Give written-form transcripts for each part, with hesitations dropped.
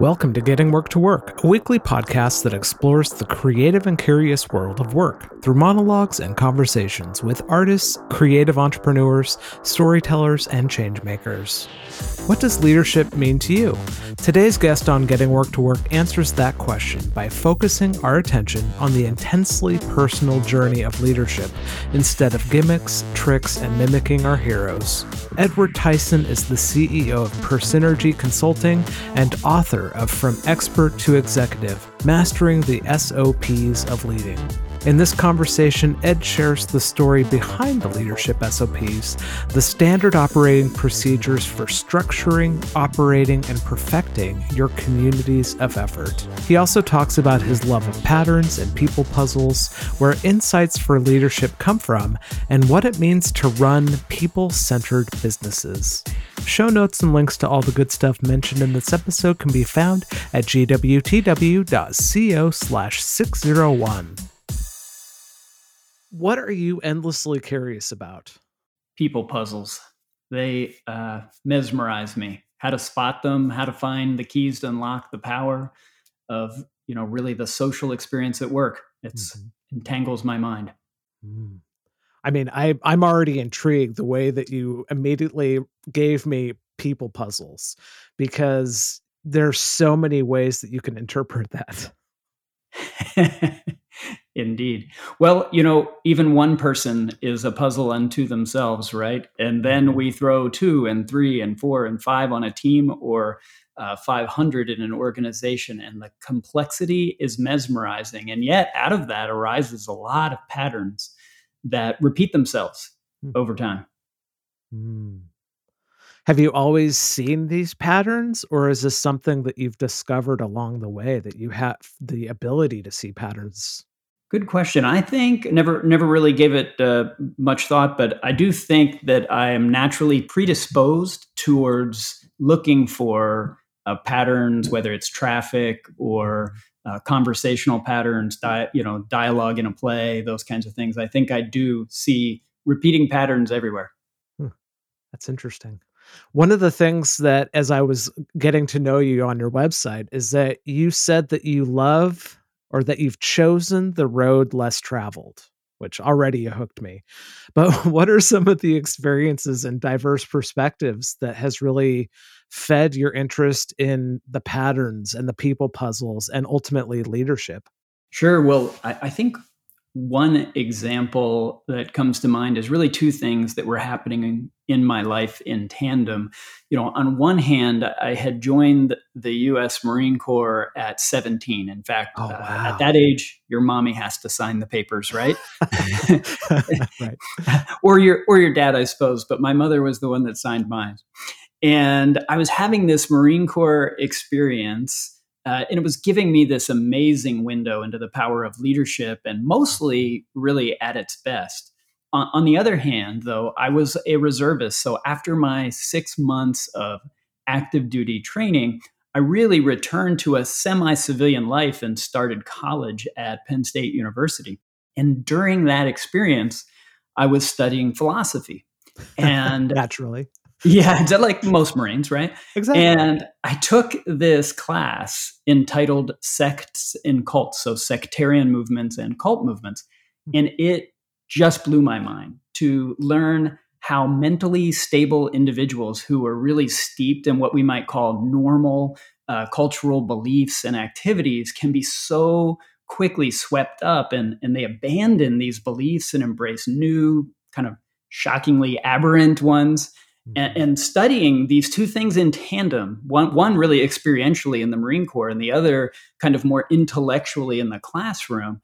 Welcome to Getting Work to Work, a weekly podcast that explores the creative and curious world of work through monologues and conversations with artists, creative entrepreneurs, storytellers, and changemakers. What does leadership mean to you? Today's guest on Getting Work to Work answers that question by focusing our attention on the intensely personal journey of leadership instead of gimmicks, tricks, and mimicking our heroes. Edward Tyson is the CEO of Persynergy Consulting and author of From Expert to Executive, Mastering the SOPs of Leading. In this conversation, Ed shares the story behind the leadership SOPs, the standard operating procedures for structuring, operating, and perfecting your communities of effort. He also talks about his love of patterns and people puzzles, where insights for leadership come from, and what it means to run people-centered businesses. Show notes and links to all the good stuff mentioned in this episode can be found at gwtw.co/601. What are you endlessly curious about? People puzzles. They mesmerize me. How to spot them, how to find the keys to unlock the power of, really the social experience at work. It's entangles my mind. Mm. I mean, I'm already intrigued the way that you immediately gave me people puzzles, because there's so many ways that you can interpret that. Indeed. Well, even one person is a puzzle unto themselves, right? And then we throw 2 and 3 and 4 and 5 on a team or 500 in an organization, and the complexity is mesmerizing. And yet out of that arises a lot of patterns that repeat themselves over time. Mm. Have you always seen these patterns, or is this something that you've discovered along the way, that you have the ability to see patterns? Good question. I think never really gave it much thought, but I do think that I am naturally predisposed towards looking for patterns, whether it's traffic or conversational patterns, dialogue in a play, those kinds of things. I think I do see repeating patterns everywhere. That's interesting. One of the things that, as I was getting to know you on your website, is that you said that you love, or that you've chosen, the road less traveled, which already you hooked me. But what are some of the experiences and diverse perspectives that has really fed your interest in the patterns and the people puzzles and ultimately leadership? Sure. Well, I think one example that comes to mind is really two things that were happening in my life in tandem. On one hand, I had joined the US Marine Corps at 17. In fact, at that age, your mommy has to sign the papers, right? Right. Or your dad, I suppose. But my mother was the one that signed mine. And I was having this Marine Corps experience. And it was giving me this amazing window into the power of leadership, and mostly really at its best. On the other hand, though, I was a reservist. So after my 6 months of active duty training, I really returned to a semi-civilian life and started college at Penn State University. And during that experience, I was studying philosophy. And naturally. Yeah, like most Marines, right? Exactly. And I took this class entitled Sects and Cults, so sectarian movements and cult movements. And it just blew my mind to learn how mentally stable individuals who are really steeped in what we might call normal cultural beliefs and activities can be so quickly swept up, and they abandon these beliefs and embrace new, kind of shockingly aberrant ones. And studying these two things in tandem, one really experientially in the Marine Corps and the other kind of more intellectually in the classroom,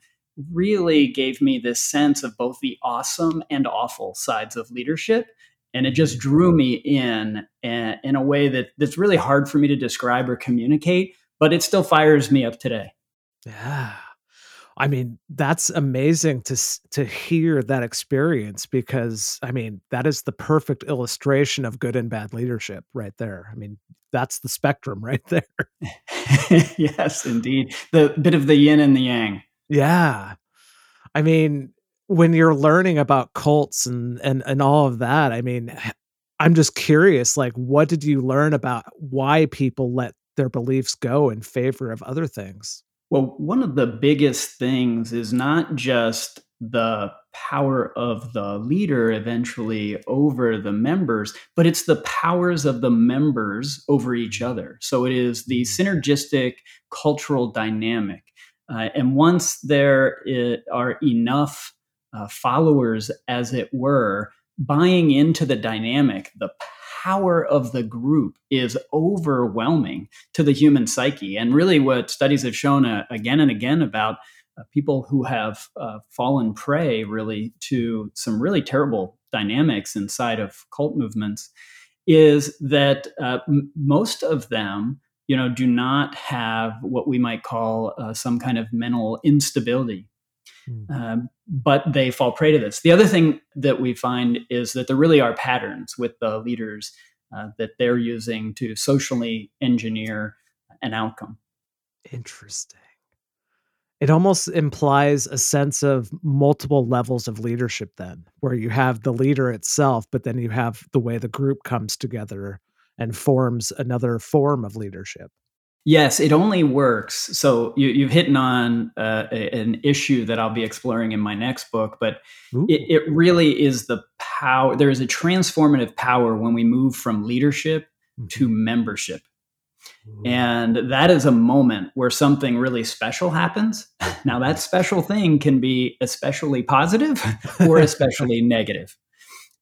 really gave me this sense of both the awesome and awful sides of leadership. And it just drew me in a way that's really hard for me to describe or communicate, but it still fires me up today. Yeah. I mean, that's amazing to hear that experience, because, I mean, that is the perfect illustration of good and bad leadership right there. I mean, that's the spectrum right there. Yes, indeed. The bit of the yin and the yang. Yeah. I mean, when you're learning about cults and all of that, I mean, I'm just curious, like, what did you learn about why people let their beliefs go in favor of other things? Well, one of the biggest things is not just the power of the leader eventually over the members, but it's the powers of the members over each other. So it is the synergistic cultural dynamic. And once there are enough followers, as it were, buying into the dynamic, the power of the group is overwhelming to the human psyche. And really what studies have shown again and again about people who have fallen prey really to some really terrible dynamics inside of cult movements is that most of them, you know, do not have what we might call some kind of mental instability. But they fall prey to this. The other thing that we find is that there really are patterns with the leaders that they're using to socially engineer an outcome. Interesting. It almost implies a sense of multiple levels of leadership then, where you have the leader itself, but then you have the way the group comes together and forms another form of leadership. Yes, it only works. So you've hit on an issue that I'll be exploring in my next book, but it really is the power. There is a transformative power when we move from leadership to membership. And that is a moment where something really special happens. Now, that special thing can be especially positive or especially negative.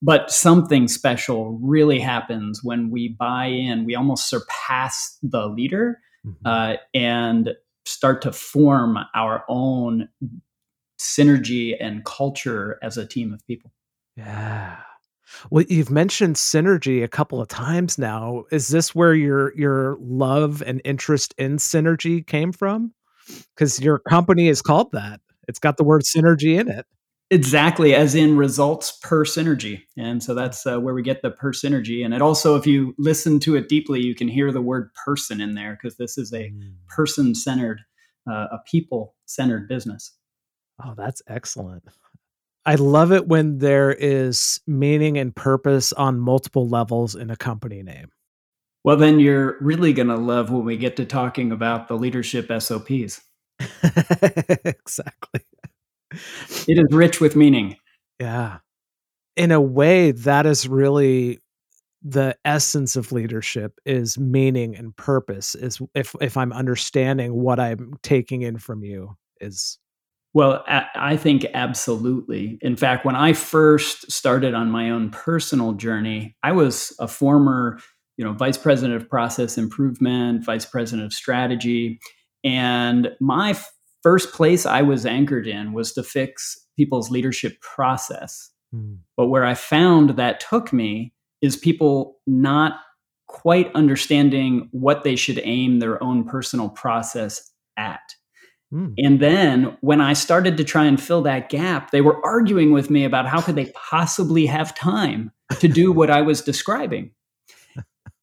But something special really happens when we buy in. We almost surpass the leader and start to form our own synergy and culture as a team of people. Yeah. Well, you've mentioned synergy a couple of times now. Is this where your love and interest in synergy came from? Because your company is called that. It's got the word synergy in it. Exactly, as in results per synergy. And so that's where we get the per synergy. And it also, if you listen to it deeply, you can hear the word person in there because this is a person-centered, a people-centered business. Oh, that's excellent. I love it when there is meaning and purpose on multiple levels in a company name. Well, then you're really going to love when we get to talking about the leadership SOPs. Exactly. It is rich with meaning. Yeah. In a way, that is really the essence of leadership is meaning and purpose, is if I'm understanding what I'm taking in from you is... Well, I think absolutely. In fact, when I first started on my own personal journey, I was a former, vice president of process improvement, vice president of strategy. And my first place I was anchored in was to fix people's leadership process. But where I found that took me is people not quite understanding what they should aim their own personal process at. And then when I started to try and fill that gap, they were arguing with me about how could they possibly have time to do what I was describing.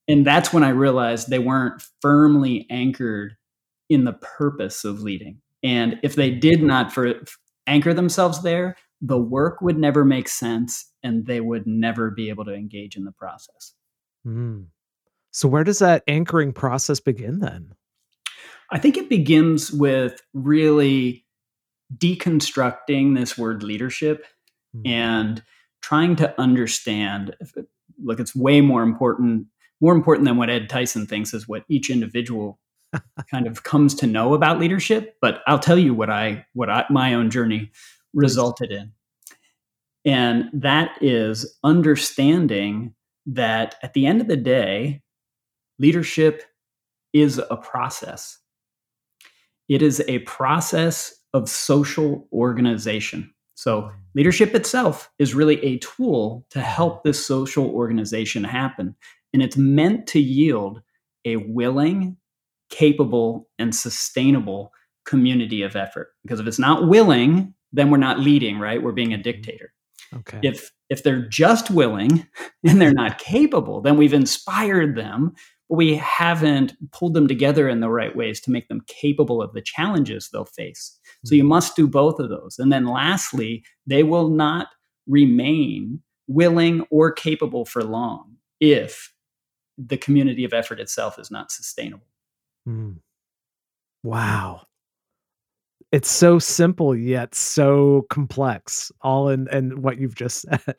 And that's when I realized they weren't firmly anchored in the purpose of leading. And if they did not anchor themselves there, the work would never make sense and they would never be able to engage in the process. So where does that anchoring process begin then? I think it begins with really deconstructing this word leadership and trying to understand, look, it's way more important than what Ed Tyson thinks is what each individual kind of comes to know about leadership. But I'll tell you what my own journey resulted in. And that is understanding that at the end of the day, leadership is a process. It is a process of social organization. So leadership itself is really a tool to help this social organization happen. And it's meant to yield a willing, capable, and sustainable community of effort. Because if it's not willing, then we're not leading, right? We're being a dictator. Okay. If they're just willing and they're not capable, then we've inspired them. We haven't pulled them together in the right ways to make them capable of the challenges they'll face. So you must do both of those. And then lastly, they will not remain willing or capable for long if the community of effort itself is not sustainable. Mm. Wow. It's so simple yet so complex, all in what you've just said.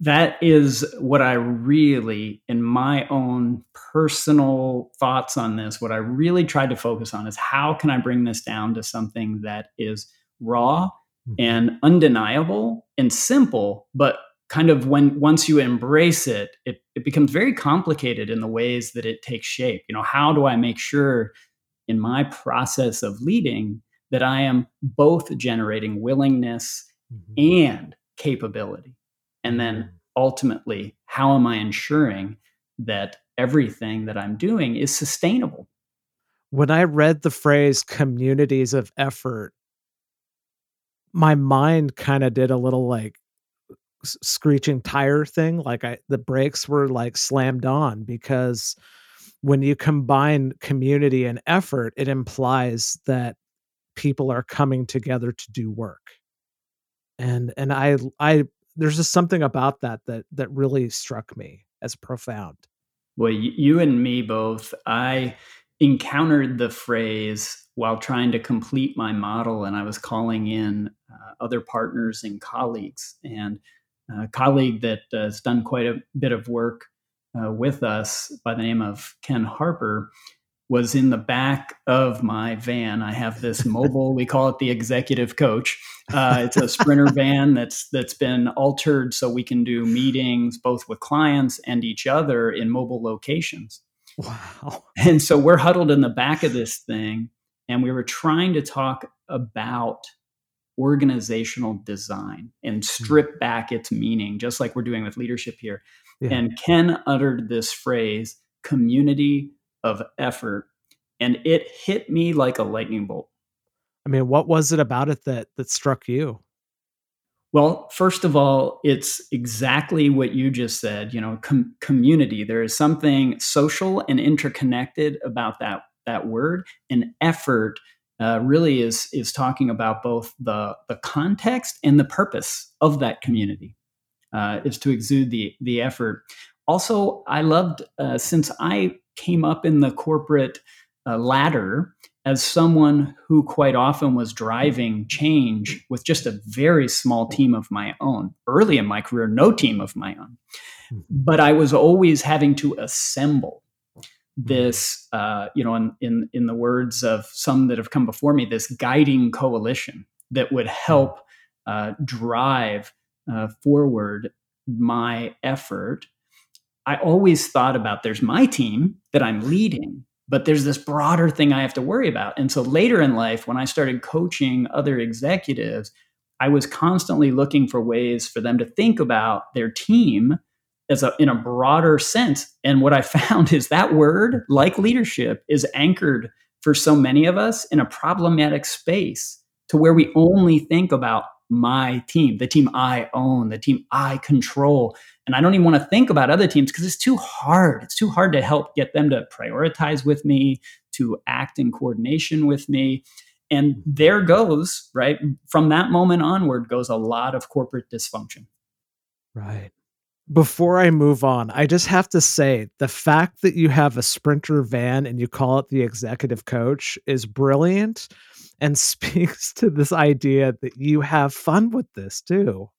That is what I really, in my own personal thoughts on this, what I really tried to focus on is how can I bring this down to something that is raw and undeniable and simple, but kind of once you embrace it, it becomes very complicated in the ways that it takes shape. You know, how do I make sure in my process of leading that I am both generating willingness and capability? And then ultimately, how am I ensuring that everything that I'm doing is sustainable? When I read the phrase communities of effort, my mind kind of did a little like screeching tire thing. Like the brakes were like slammed on, because when you combine community and effort, it implies that people are coming together to do work. And I there's just something about that really struck me as profound. Well, you and me both. I encountered the phrase while trying to complete my model, and I was calling in other partners and colleagues. And a colleague that has done quite a bit of work with us by the name of Ken Harper was in the back of my van. I have this mobile, we call it the executive coach. It's a sprinter van that's been altered so we can do meetings both with clients and each other in mobile locations. Wow. And so we're huddled in the back of this thing, and we were trying to talk about organizational design and strip back its meaning, just like we're doing with leadership here. Yeah. And Ken uttered this phrase, community of effort. And it hit me like a lightning bolt. I mean, what was it about it that struck you? Well, first of all, it's exactly what you just said, you know, community. There is something social and interconnected about that word. And effort really is talking about both the context and the purpose of that community, is to exude the effort. Also, I loved, since I came up in the corporate ladder as someone who quite often was driving change with just a very small team of my own. Early in my career, no team of my own. But I was always having to assemble this, you know, in the words of some that have come before me, this guiding coalition that would help drive forward my effort. I always thought about there's my team that I'm leading, but there's this broader thing I have to worry about. And so later in life, when I started coaching other executives, I was constantly looking for ways for them to think about their team as in a broader sense. And what I found is that word, like leadership, is anchored for so many of us in a problematic space to where we only think about my team, the team I own, the team I control. And I don't even want to think about other teams because it's too hard. It's too hard to help get them to prioritize with me, to act in coordination with me. And there goes, right, from that moment onward goes a lot of corporate dysfunction. Right. Before I move on, I just have to say the fact that you have a sprinter van and you call it the executive coach is brilliant and speaks to this idea that you have fun with this too.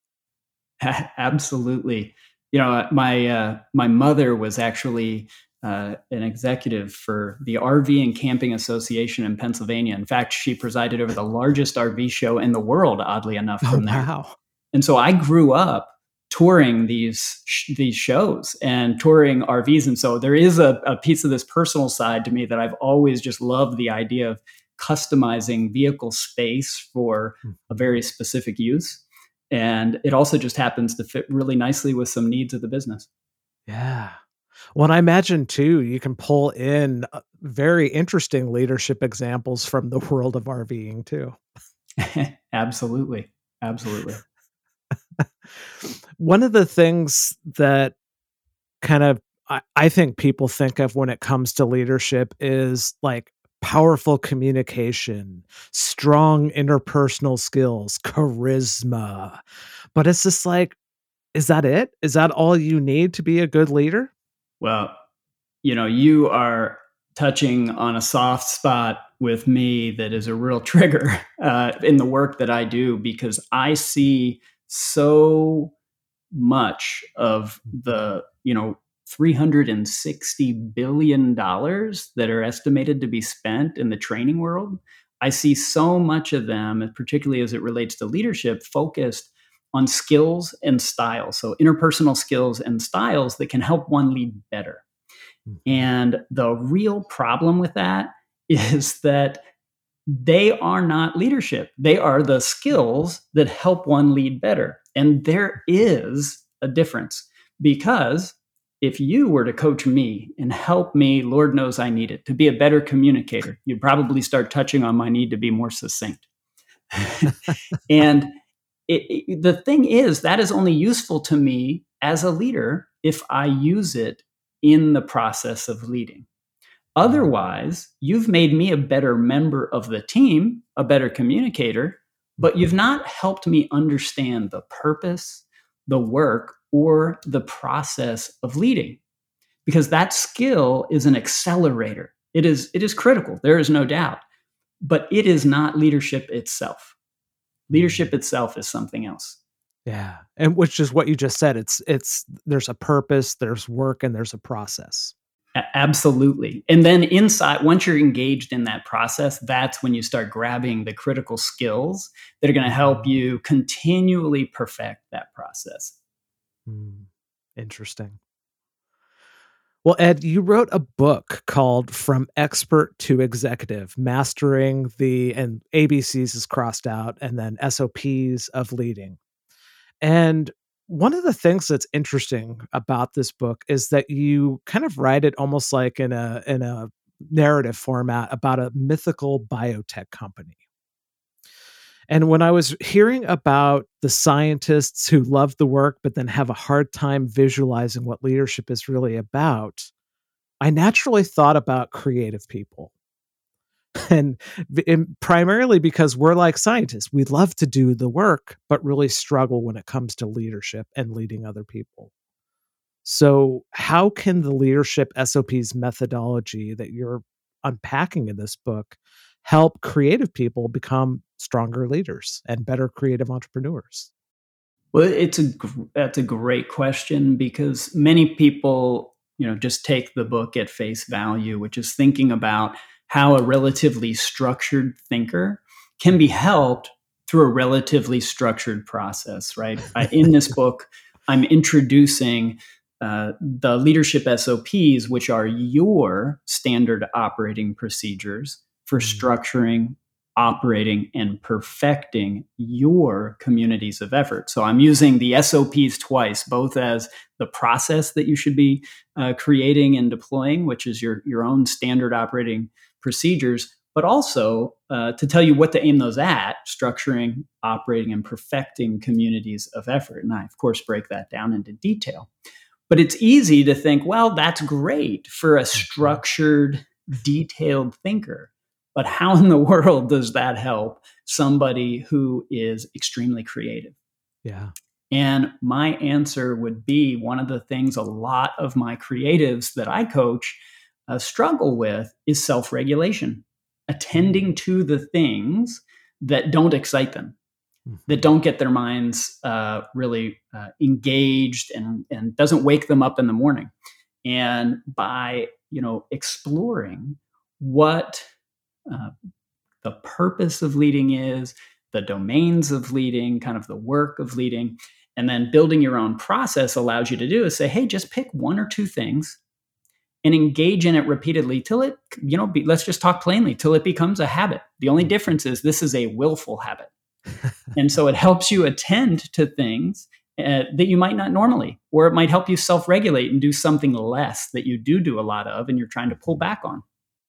Absolutely. You know, my mother was actually an executive for the RV and Camping Association in Pennsylvania. In fact, she presided over the largest RV show in the world, oddly enough, from there. Wow. And so I grew up touring these shows and touring RVs. And so there is a piece of this personal side to me that I've always just loved the idea of customizing vehicle space for a very specific use. And it also just happens to fit really nicely with some needs of the business. Yeah. Well, and I imagine too, you can pull in very interesting leadership examples from the world of RVing too. Absolutely. Absolutely. One of the things that kind of, I think people think of when it comes to leadership is like powerful communication, strong interpersonal skills, charisma. But it's just like, is that it? Is that all you need to be a good leader? Well, you know, you are touching on a soft spot with me that is a real trigger in the work that I do, because I see so much of the, $360 billion that are estimated to be spent in the training world. I see so much of them, particularly as it relates to leadership, focused on skills and styles. So interpersonal skills and styles that can help one lead better. And the real problem with that is that they are not leadership. They are the skills that help one lead better. And there is a difference, because if you were to coach me and help me, Lord knows I need it, to be a better communicator, you'd probably start touching on my need to be more succinct. And the thing is, that is only useful to me as a leader if I use it in the process of leading. Otherwise, you've made me a better member of the team, a better communicator, but you've not helped me understand the purpose, the work, or the process of leading, because that skill is an accelerator. It is critical, there is no doubt, but it is not leadership itself. Leadership itself is something else. Yeah, and which is what you just said. It's there's a purpose, there's work, and there's a process. Absolutely. And then inside, once you're engaged in that process, that's when you start grabbing the critical skills that are going to help you continually perfect that process. Interesting. Well, Ed, you wrote a book called From Expert to Executive, Mastering the, and ABCs is crossed out, and then SOPs of Leading. And one of the things that's interesting about this book is that you kind of write it almost like in a narrative format about a mythical biotech company. And when I was hearing about the scientists who love the work but then have a hard time visualizing what leadership is really about, I naturally thought about creative people. And primarily because we're like scientists, we love to do the work, but really struggle when it comes to leadership and leading other people. So how can the leadership SOPs methodology that you're unpacking in this book help creative people become stronger leaders and better creative entrepreneurs? Well, that's a great question, because many people, just take the book at face value, which is thinking about how a relatively structured thinker can be helped through a relatively structured process, right? In this book, I'm introducing the leadership SOPs, which are your standard operating procedures for structuring, operating, and perfecting your communities of effort. So I'm using the SOPs twice, both as the process that you should be creating and deploying, which is your own standard operating procedures, but also to tell you what to aim those at, structuring, operating, and perfecting communities of effort. And I, of course, break that down into detail. But it's easy to think, well, that's great for a structured, detailed thinker. But how in the world does that help somebody who is extremely creative? Yeah. And my answer would be one of the things a lot of my creatives that I coach struggle with is self-regulation, attending to the things that don't excite them, that don't get their minds really engaged and doesn't wake them up in the morning. And by, exploring what the purpose of leading is, the domains of leading, kind of the work of leading, and then building your own process allows you to do is say, hey, just pick one or two things and engage in it repeatedly till it, let's just talk plainly, till it becomes a habit. The only difference is this is a willful habit. And so it helps you attend to things that you might not normally, or it might help you self-regulate and do something less that you do a lot of and you're trying to pull back on.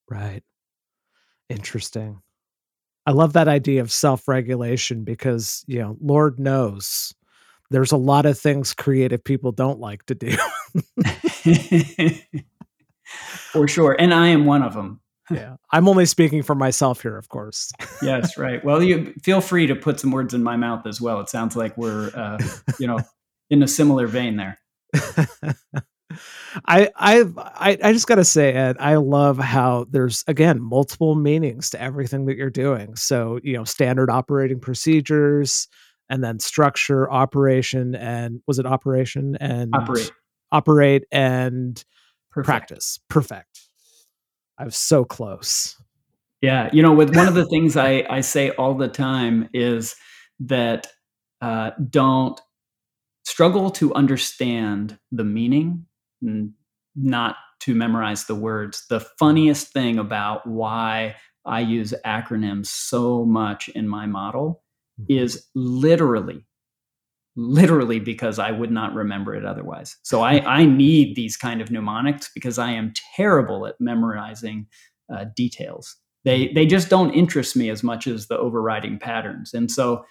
Right. Interesting. I love that idea of self-regulation because, Lord knows there's a lot of things creative people don't like to do. For sure. And I am one of them. Yeah. I'm only speaking for myself here, of course. Yes, right. Well, you feel free to put some words in my mouth as well. It sounds like we're, in a similar vein there. I just got to say, Ed, I love how there's, again, multiple meanings to everything that you're doing. So, you know, standard operating procedures, and then structure, operation, and was it operation and operate and practice. Perfect. I was so close. Yeah. You know, with one of the things I say all the time is that don't struggle to understand the meaning, not to memorize the words. The funniest thing about why I use acronyms so much in my model is literally because I would not remember it otherwise. So I need these kind of mnemonics because I am terrible at memorizing details. They just don't interest me as much as the overriding patterns. And so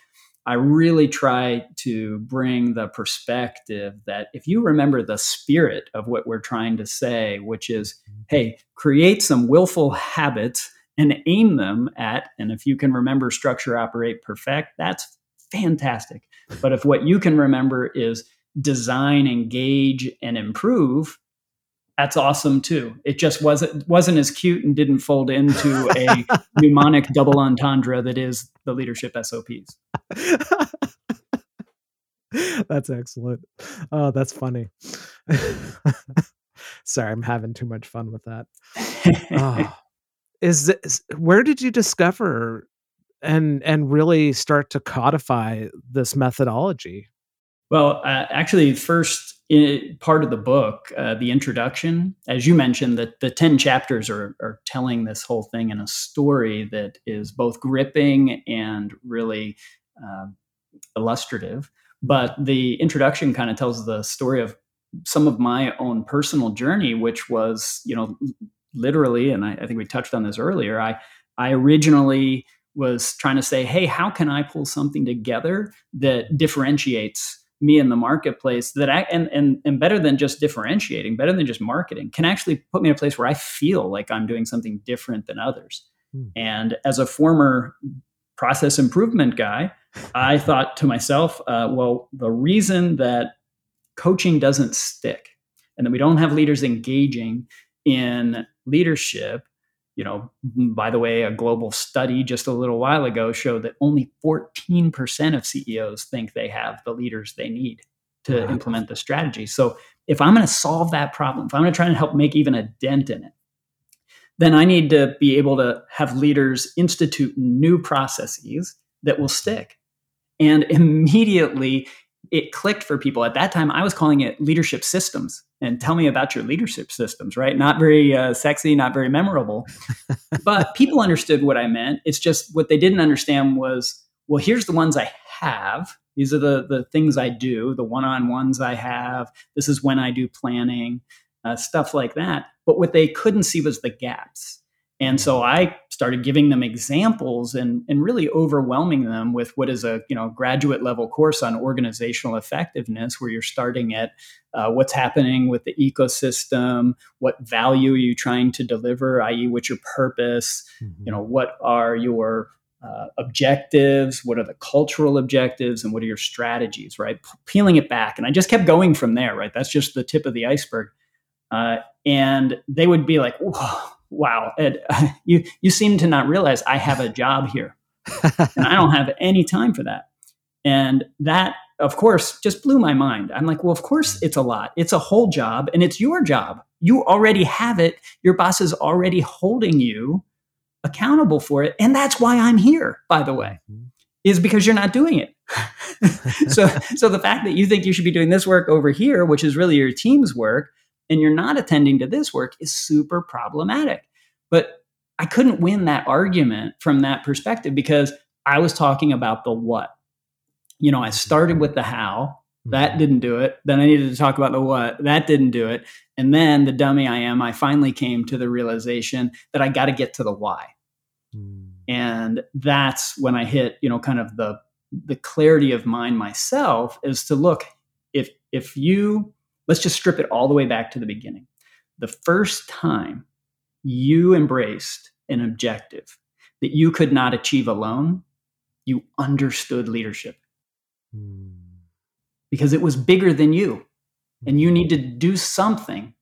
I really try to bring the perspective that if you remember the spirit of what we're trying to say, which is, hey, create some willful habits and aim them at, and if you can remember structure, operate, perfect, that's fantastic. But if what you can remember is design, engage, and improve, that's awesome too. It just wasn't as cute and didn't fold into a mnemonic double entendre that is the leadership SOPs. That's excellent. Oh, that's funny. Sorry, I'm having too much fun with that. Oh. Where did you discover and really start to codify this methodology? Well, actually, first part of the book, the introduction, as you mentioned, that the 10 chapters are telling this whole thing in a story that is both gripping and really illustrative. But the introduction kind of tells the story of some of my own personal journey, which was, you know, literally, and I think we touched on this earlier, I originally was trying to say, hey, how can I pull something together that differentiates me in the marketplace, that and better than just differentiating, better than just marketing, can actually put me in a place where I feel like I'm doing something different than others. And as a former process improvement guy, I thought to myself, well, the reason that coaching doesn't stick and that we don't have leaders engaging in leadership, you know, by the way, a global study just a little while ago showed that only 14% of CEOs think they have the leaders they need to implement the strategy. So if I'm going to solve that problem, if I'm going to try and help make even a dent in it, then I need to be able to have leaders institute new processes that will stick. And immediately it clicked for people. At that time, I was calling it leadership systems. And tell me about your leadership systems, right? Not very sexy, not very memorable. But people understood what I meant. It's just what they didn't understand was, well, here's the ones I have. These are the things I do, the one-on-ones I have. This is when I do planning, stuff like that. But what they couldn't see was the gaps. And so I started giving them examples and really overwhelming them with what is a, you know, graduate level course on organizational effectiveness, where you're starting at what's happening with the ecosystem, what value are you trying to deliver, i.e. what's your purpose, you know, what are your objectives, what are the cultural objectives, and what are your strategies, right? Peeling it back. And I just kept going from there, right? That's just the tip of the iceberg. And they would be like, whoa. Wow, Ed, you seem to not realize I have a job here and I don't have any time for that. And that, of course, just blew my mind. I'm like, well, of course it's a lot. It's a whole job and it's your job. You already have it. Your boss is already holding you accountable for it. And that's why I'm here, by the way, is because you're not doing it. So the fact that you think you should be doing this work over here, which is really your team's work, and you're not attending to this work is super problematic. But I couldn't win that argument from that perspective because I was talking about the what. You know, I started with the how. That didn't do it. Then I needed to talk about the what. That didn't do it. And then the dummy I am, I finally came to the realization that I got to get to the why. And that's when I hit, you know, kind of the clarity of mind myself is to look, if you... Let's just strip it all the way back to the beginning. The first time you embraced an objective that you could not achieve alone, you understood leadership because it was bigger than you. And you need to do something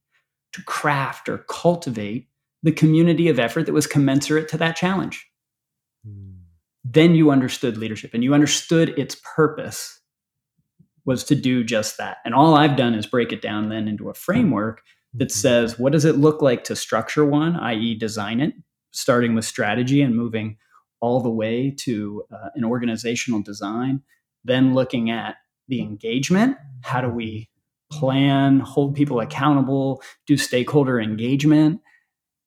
to craft or cultivate the community of effort that was commensurate to that challenge. Then you understood leadership and you understood its purpose was to do just that. And all I've done is break it down then into a framework that says, what does it look like to structure one, i.e. design it, starting with strategy and moving all the way to an organizational design, then looking at the engagement. How do we plan, hold people accountable, do stakeholder engagement?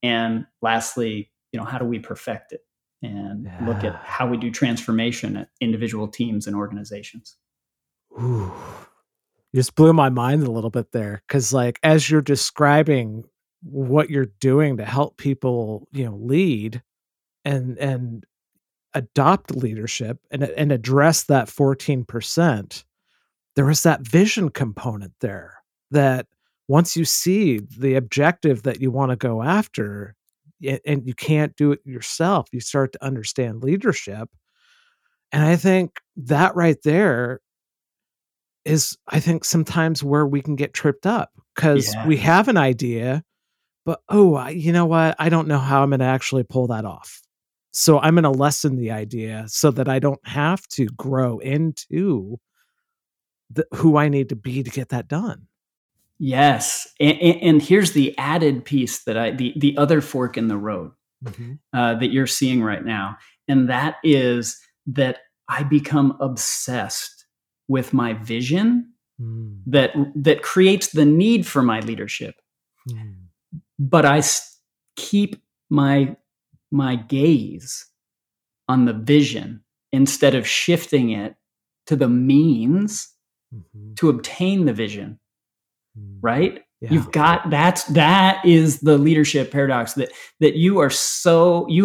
And lastly, you know, how do we perfect it and look at how we do transformation at individual teams and organizations? Ooh, you just blew my mind a little bit there. 'Cause like, as you're describing what you're doing to help people, you know, lead and adopt leadership and address that 14%, there was that vision component there that once you see the objective that you want to go after and you can't do it yourself, you start to understand leadership. And I think that right there is, I think, sometimes where we can get tripped up because we have an idea, but, you know what? I don't know how I'm going to actually pull that off. So I'm going to lessen the idea so that I don't have to grow into who I need to be to get that done. Yes. And here's the added piece that the other fork in the road that you're seeing right now. And that is that I become obsessed with my vision that creates the need for my leadership. But I keep my gaze on the vision instead of shifting it to the means to obtain the vision. Right? Yeah. You've got that is the leadership paradox that you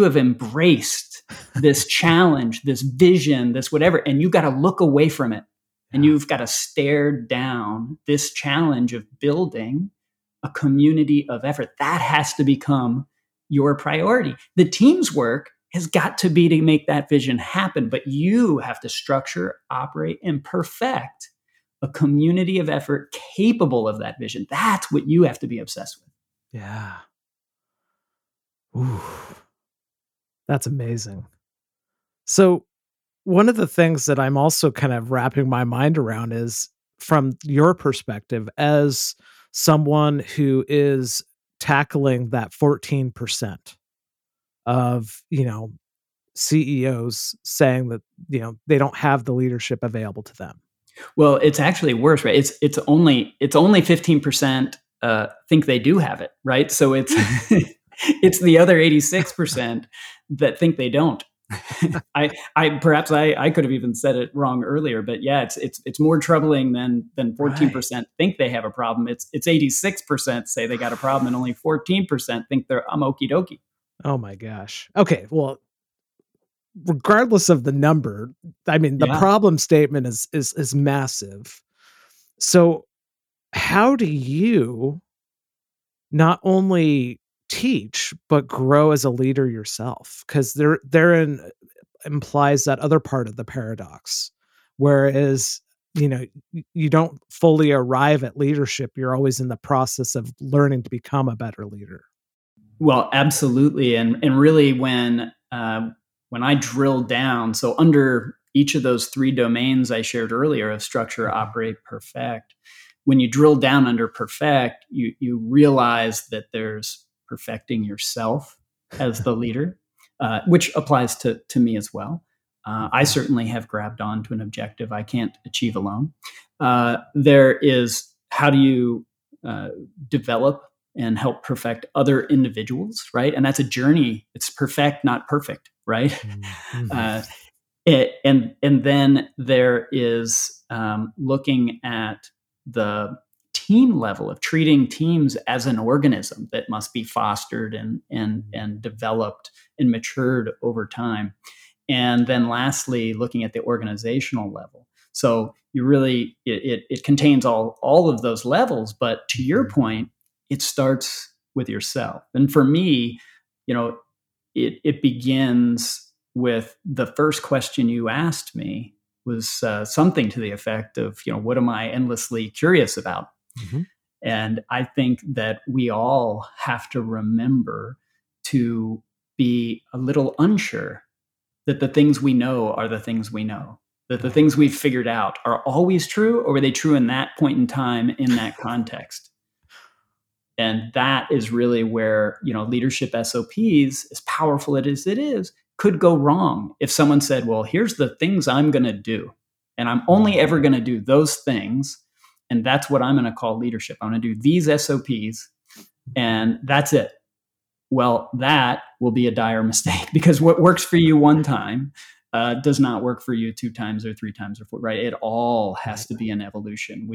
have embraced this challenge, this vision, this whatever, and you've got to look away from it. And you've got to stare down this challenge of building a community of effort. That has to become your priority. The team's work has got to be to make that vision happen, but you have to structure, operate, and perfect a community of effort capable of that vision. That's what you have to be obsessed with. Yeah. Ooh, that's amazing. So one of the things that I'm also kind of wrapping my mind around is from your perspective as someone who is tackling that 14% of, you know, CEOs saying that, you know, they don't have the leadership available to them. Well, it's actually worse, right? It's only 15% think they do have it, right? So it's it's the other 86% that think they don't. I could have even said it wrong earlier, but yeah, it's more troubling than 14% think they have a problem. It's 86% say they got a problem, and only 14% think I'm okie dokie. Oh my gosh. Okay, well, regardless of the number, I mean, the problem statement is massive. So how do you not only teach, but grow as a leader yourself? Because therein implies that other part of the paradox, whereas, you know, you don't fully arrive at leadership. You're always in the process of learning to become a better leader. Well, absolutely. And really when I drill down, so under each of those three domains I shared earlier of structure, operate, perfect, when you drill down under perfect, you realize that there's perfecting yourself as the leader, which applies to me as well. I certainly have grabbed on to an objective I can't achieve alone. There is how do you develop and help perfect other individuals, right? And that's a journey. It's perfect, not perfect, right? Mm-hmm. And then there is looking at the team level of treating teams as an organism that must be fostered and developed and matured over time. And then lastly, looking at the organizational level. So you really, it contains all of those levels, but to your point, it starts with yourself. And for me, you know, it begins with the first question you asked me was something to the effect of, you know, what am I endlessly curious about? Mm-hmm. And I think that we all have to remember to be a little unsure that the things we know are the things we know, that the things we've figured out are always true, or are they true in that point in time, in that context? And that is really where, you know, leadership SOPs, as powerful as it is, could go wrong if someone said, well, here's the things I'm going to do, and I'm only ever going to do those things. And that's what I'm going to call leadership. I'm going to do these SOPs and that's it. Well, that will be a dire mistake, because what works for you one time does not work for you 2 times or 3 times or 4, right? It all has to be an evolution.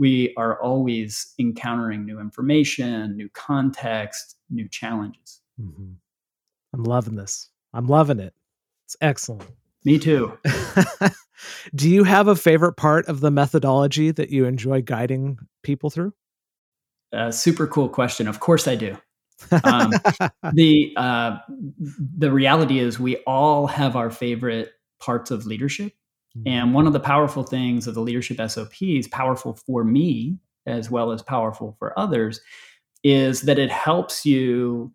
We are always encountering new information, new context, new challenges. Mm-hmm. I'm loving this. I'm loving it. It's excellent. Me too. Do you have a favorite part of the methodology that you enjoy guiding people through? Super cool question. Of course I do. The reality is we all have our favorite parts of leadership. Mm-hmm. And one of the powerful things of the leadership SOPs, powerful for me as well as powerful for others, is that it helps you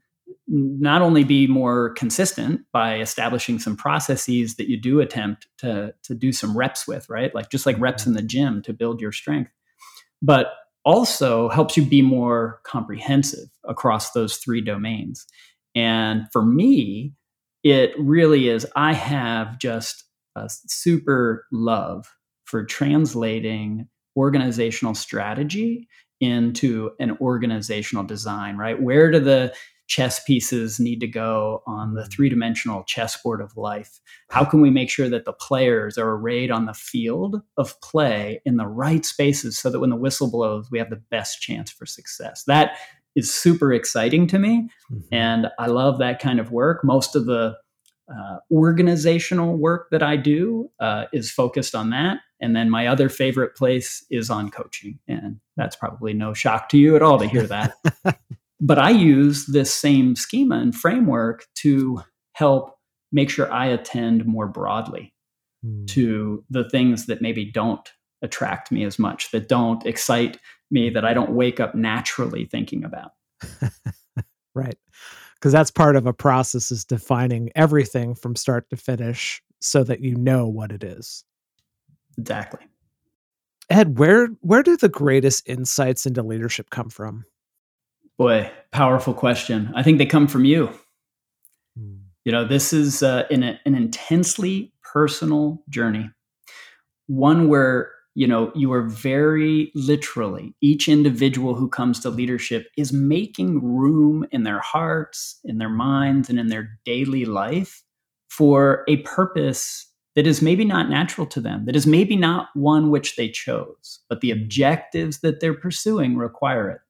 not only be more consistent by establishing some processes that you do attempt to do some reps with, right? Like just like reps in the gym to build your strength, but also helps you be more comprehensive across those 3 domains. And for me, it really is, I have just a super love for translating organizational strategy into an organizational design, right? Where do the chess pieces need to go on the 3-dimensional chessboard of life? How can we make sure that the players are arrayed on the field of play in the right spaces so that when the whistle blows, we have the best chance for success? That is super exciting to me. Mm-hmm. And I love that kind of work. Most of the organizational work that I do is focused on that. And then my other favorite place is on coaching. And that's probably no shock to you at all to hear that. But I use this same schema and framework to help make sure I attend more broadly to the things that maybe don't attract me as much, that don't excite me, that I don't wake up naturally thinking about. Right. Because that's part of a process, is defining everything from start to finish so that you know what it is. Exactly. Ed, where do the greatest insights into leadership come from? Boy, powerful question. I think they come from you. You know, this is an intensely personal journey. One where, you know, you are very literally, each individual who comes to leadership is making room in their hearts, in their minds, and in their daily life for a purpose that is maybe not natural to them, that is maybe not one which they chose, but the objectives that they're pursuing require it.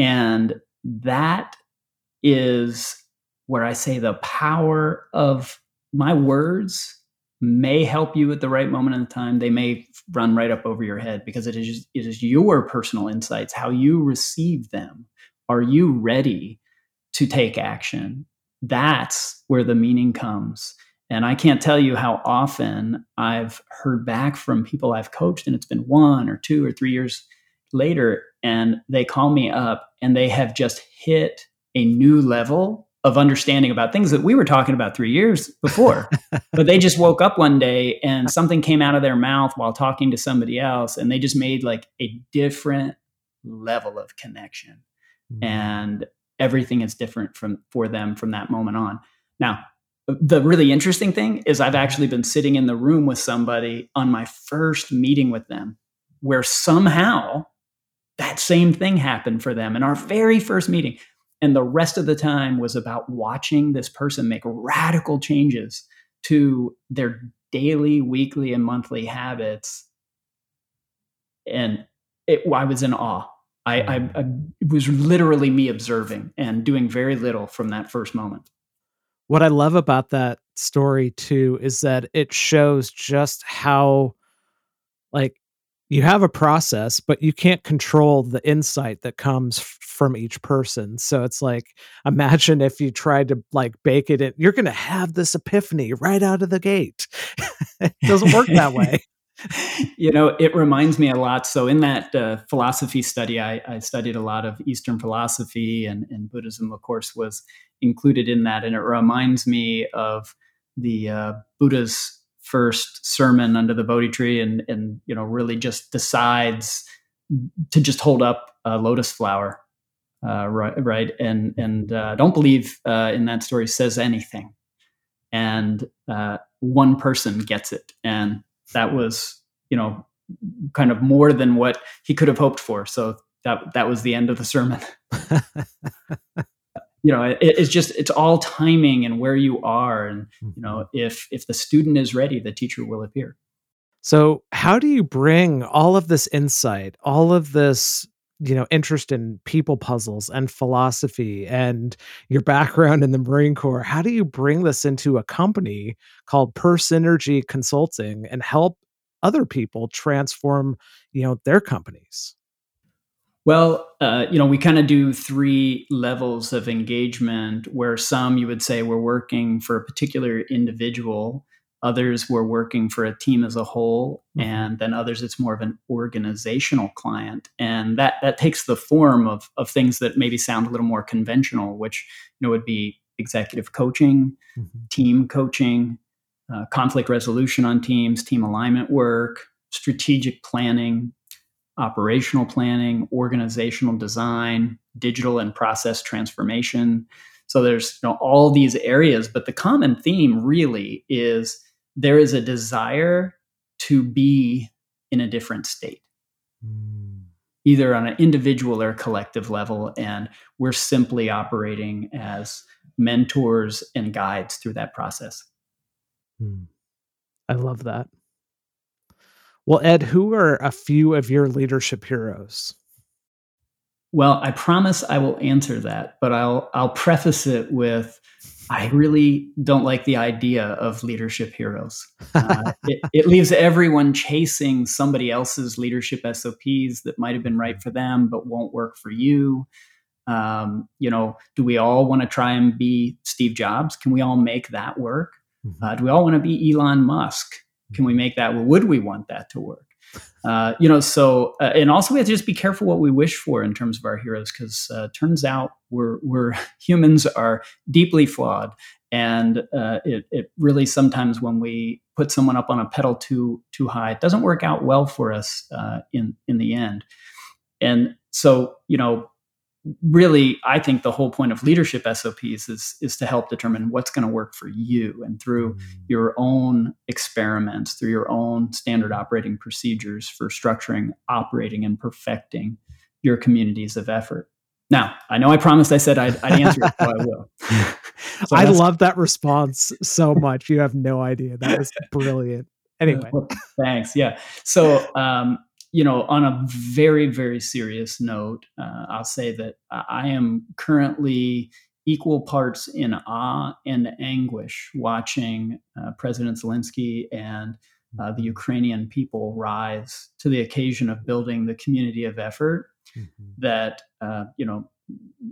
And that is where I say the power of my words may help you at the right moment in time. They may run right up over your head, because it is your personal insights, how you receive them. Are you ready to take action? That's where the meaning comes. And I can't tell you how often I've heard back from people I've coached, and it's been 1 or 2 or 3 years later, and they call me up and they have just hit a new level of understanding about things that we were talking about 3 years before. But they just woke up one day and something came out of their mouth while talking to somebody else, and they just made like a different level of connection. Mm-hmm. And everything is different for them from that moment on. Now, the really interesting thing is I've actually been sitting in the room with somebody on my first meeting with them where somehow that same thing happened for them in our very first meeting. And the rest of the time was about watching this person make radical changes to their daily, weekly, and monthly habits. And I was in awe. It was literally me observing and doing very little from that first moment. What I love about that story too is that it shows just how, like, you have a process, but you can't control the insight that comes from each person. So it's like, imagine if you tried to like bake it in, you're going to have this epiphany right out of the gate. It doesn't work that way. You know, it reminds me a lot. So in that philosophy study, I studied a lot of Eastern philosophy, and Buddhism, of course, was included in that. And it reminds me of the Buddha's first sermon under the Bodhi tree, and you know, really just decides to just hold up a lotus flower, right? And don't believe in that story says anything. And one person gets it. And that was, you know, kind of more than what he could have hoped for. So that was the end of the sermon. You know, it's all timing and where you are. And, you know, if the student is ready, the teacher will appear. So how do you bring all of this insight, all of this, you know, interest in people puzzles and philosophy and your background in the Marine Corps? How do you bring this into a company called Persynergy Consulting and help other people transform, you know, their companies? Well, you know, we kind of do three levels of engagement, where some you would say we're working for a particular individual, others we're working for a team as a whole, and then others it's more of an organizational client. And that takes the form of things that maybe sound a little more conventional, which, you know, would be executive coaching, team coaching, conflict resolution on teams, team alignment work, strategic planning, operational planning, organizational design, digital and process transformation. So there's, you know, all these areas, but the common theme really is there is a desire to be in a different state, either on an individual or collective level. And we're simply operating as mentors and guides through that process. I love that. Well, Ed, who are a few of your leadership heroes? Well, I promise I will answer that, but I'll preface it with, I really don't like the idea of leadership heroes. It leaves everyone chasing somebody else's leadership SOPs that might have been right for them, but won't work for you. You know, do we all want to try and be Steve Jobs? Can we all make that work? Do we all want to be Elon Musk? Can we make that? Well, would we want that to work? You know, so, and also we have to just be careful what we wish for in terms of our heroes, because turns out we're humans are deeply flawed. And it really sometimes when we put someone up on a pedal too high, it doesn't work out well for us in the end. And so, you know, really, I think the whole point of leadership SOPs is to help determine what's going to work for you, and through your own experiments, through your own standard operating procedures for structuring, operating, and perfecting your communities of effort. Now, I know I promised I said I'd answer it, so I will. So I love that response so much. You have no idea. That was brilliant. Anyway. Thanks. Yeah. So, you know, on a very, very serious note, I'll say that I am currently equal parts in awe and anguish watching President Zelensky and the Ukrainian people rise to the occasion of building the community of effort that, you know,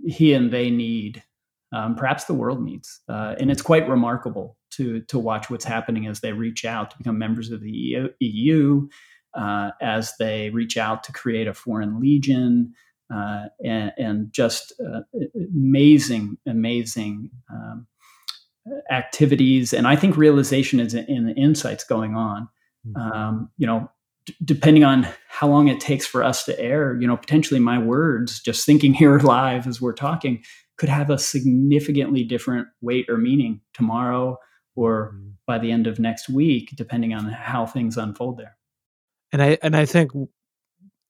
he and they need, perhaps the world needs. And it's quite remarkable to watch what's happening as they reach out to become members of the EU. As they reach out to create a foreign legion, and just amazing activities. And I think realization is in the insights going on. You know, depending on how long it takes for us to air, you know, potentially my words, just thinking here live as we're talking, could have a significantly different weight or meaning tomorrow or by the end of next week, depending on how things unfold there. And I think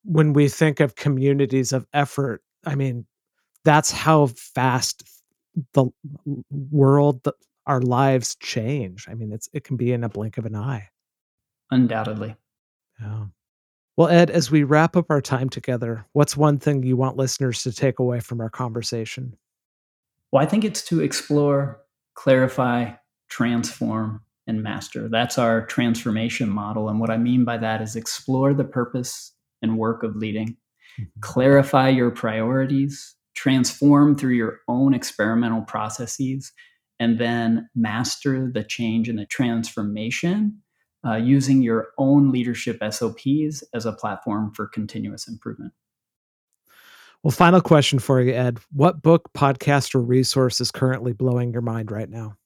when we think of communities of effort, I mean, that's how fast the world, our lives change. I mean, it can be in a blink of an eye. Undoubtedly. Yeah. Well, Ed, as we wrap up our time together, what's one thing you want listeners to take away from our conversation? Well, I think it's to explore, clarify, transform, and master. That's our transformation model. And what I mean by that is explore the purpose and work of leading, clarify your priorities, transform through your own experimental processes, and then master the change and the transformation using your own leadership SOPs as a platform for continuous improvement. Well, final question for you, Ed. What book, podcast, or resource is currently blowing your mind right now?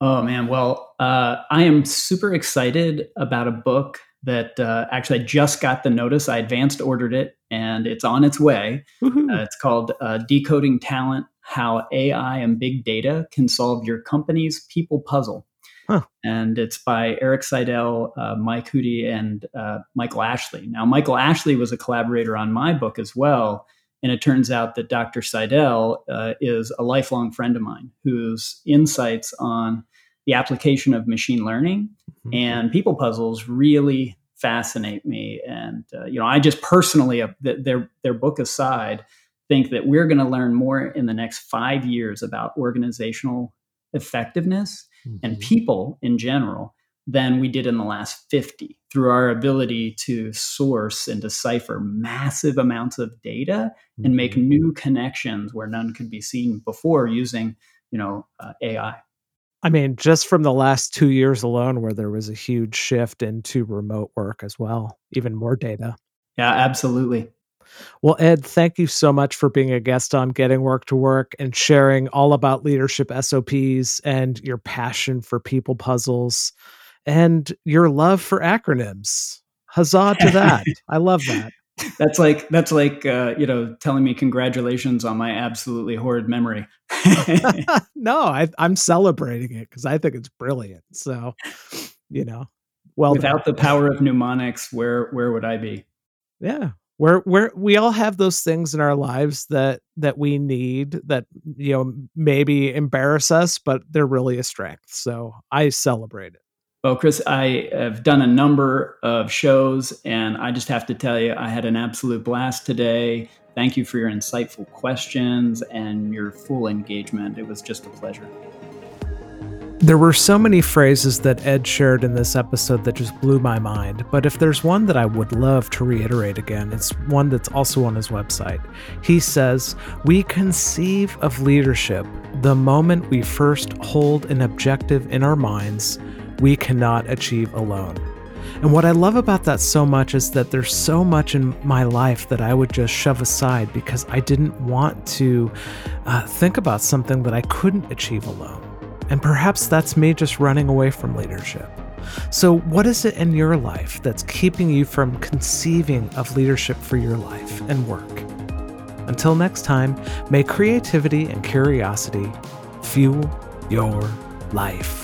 Oh, man. Well, I am super excited about a book that actually I just got the notice. I advanced ordered it, and it's on its way. It's called Decoding Talent: How AI and Big Data Can Solve Your Company's People Puzzle. Huh. And it's by Eric Seidel, Mike Hootie, and Michael Ashley. Now, Michael Ashley was a collaborator on my book as well. And it turns out that Dr. Seidel is a lifelong friend of mine whose insights on the application of machine learning and people puzzles really fascinate me. And, you know, I just personally, their book aside, think that we're going to learn more in the next 5 years about organizational effectiveness and people in general than we did in the last 50 through our ability to source and decipher massive amounts of data and make new connections where none could be seen before using, you know, AI. I mean, just from the last 2 years alone, where there was a huge shift into remote work as well, even more data. Yeah, absolutely. Well, Ed, thank you so much for being a guest on Getting Work to Work and sharing all about leadership SOPs and your passion for people puzzles and your love for acronyms. Huzzah to that. I love that. That's like you know, telling me congratulations on my absolutely horrid memory. No, I'm celebrating it because I think it's brilliant. So, you know, well, without the power of mnemonics, where would I be? Yeah. We all have those things in our lives that we need that, you know, maybe embarrass us, but they're really a strength. So I celebrate it. Well, Chris, I have done a number of shows, and I just have to tell you, I had an absolute blast today. Thank you for your insightful questions and your full engagement. It was just a pleasure. There were so many phrases that Ed shared in this episode that just blew my mind, but if there's one that I would love to reiterate again, it's one that's also on his website. He says, "We conceive of leadership the moment we first hold an objective in our minds we cannot achieve alone." And what I love about that so much is that there's so much in my life that I would just shove aside because I didn't want to think about something that I couldn't achieve alone. And perhaps that's me just running away from leadership. So what is it in your life that's keeping you from conceiving of leadership for your life and work? Until next time, may creativity and curiosity fuel your life.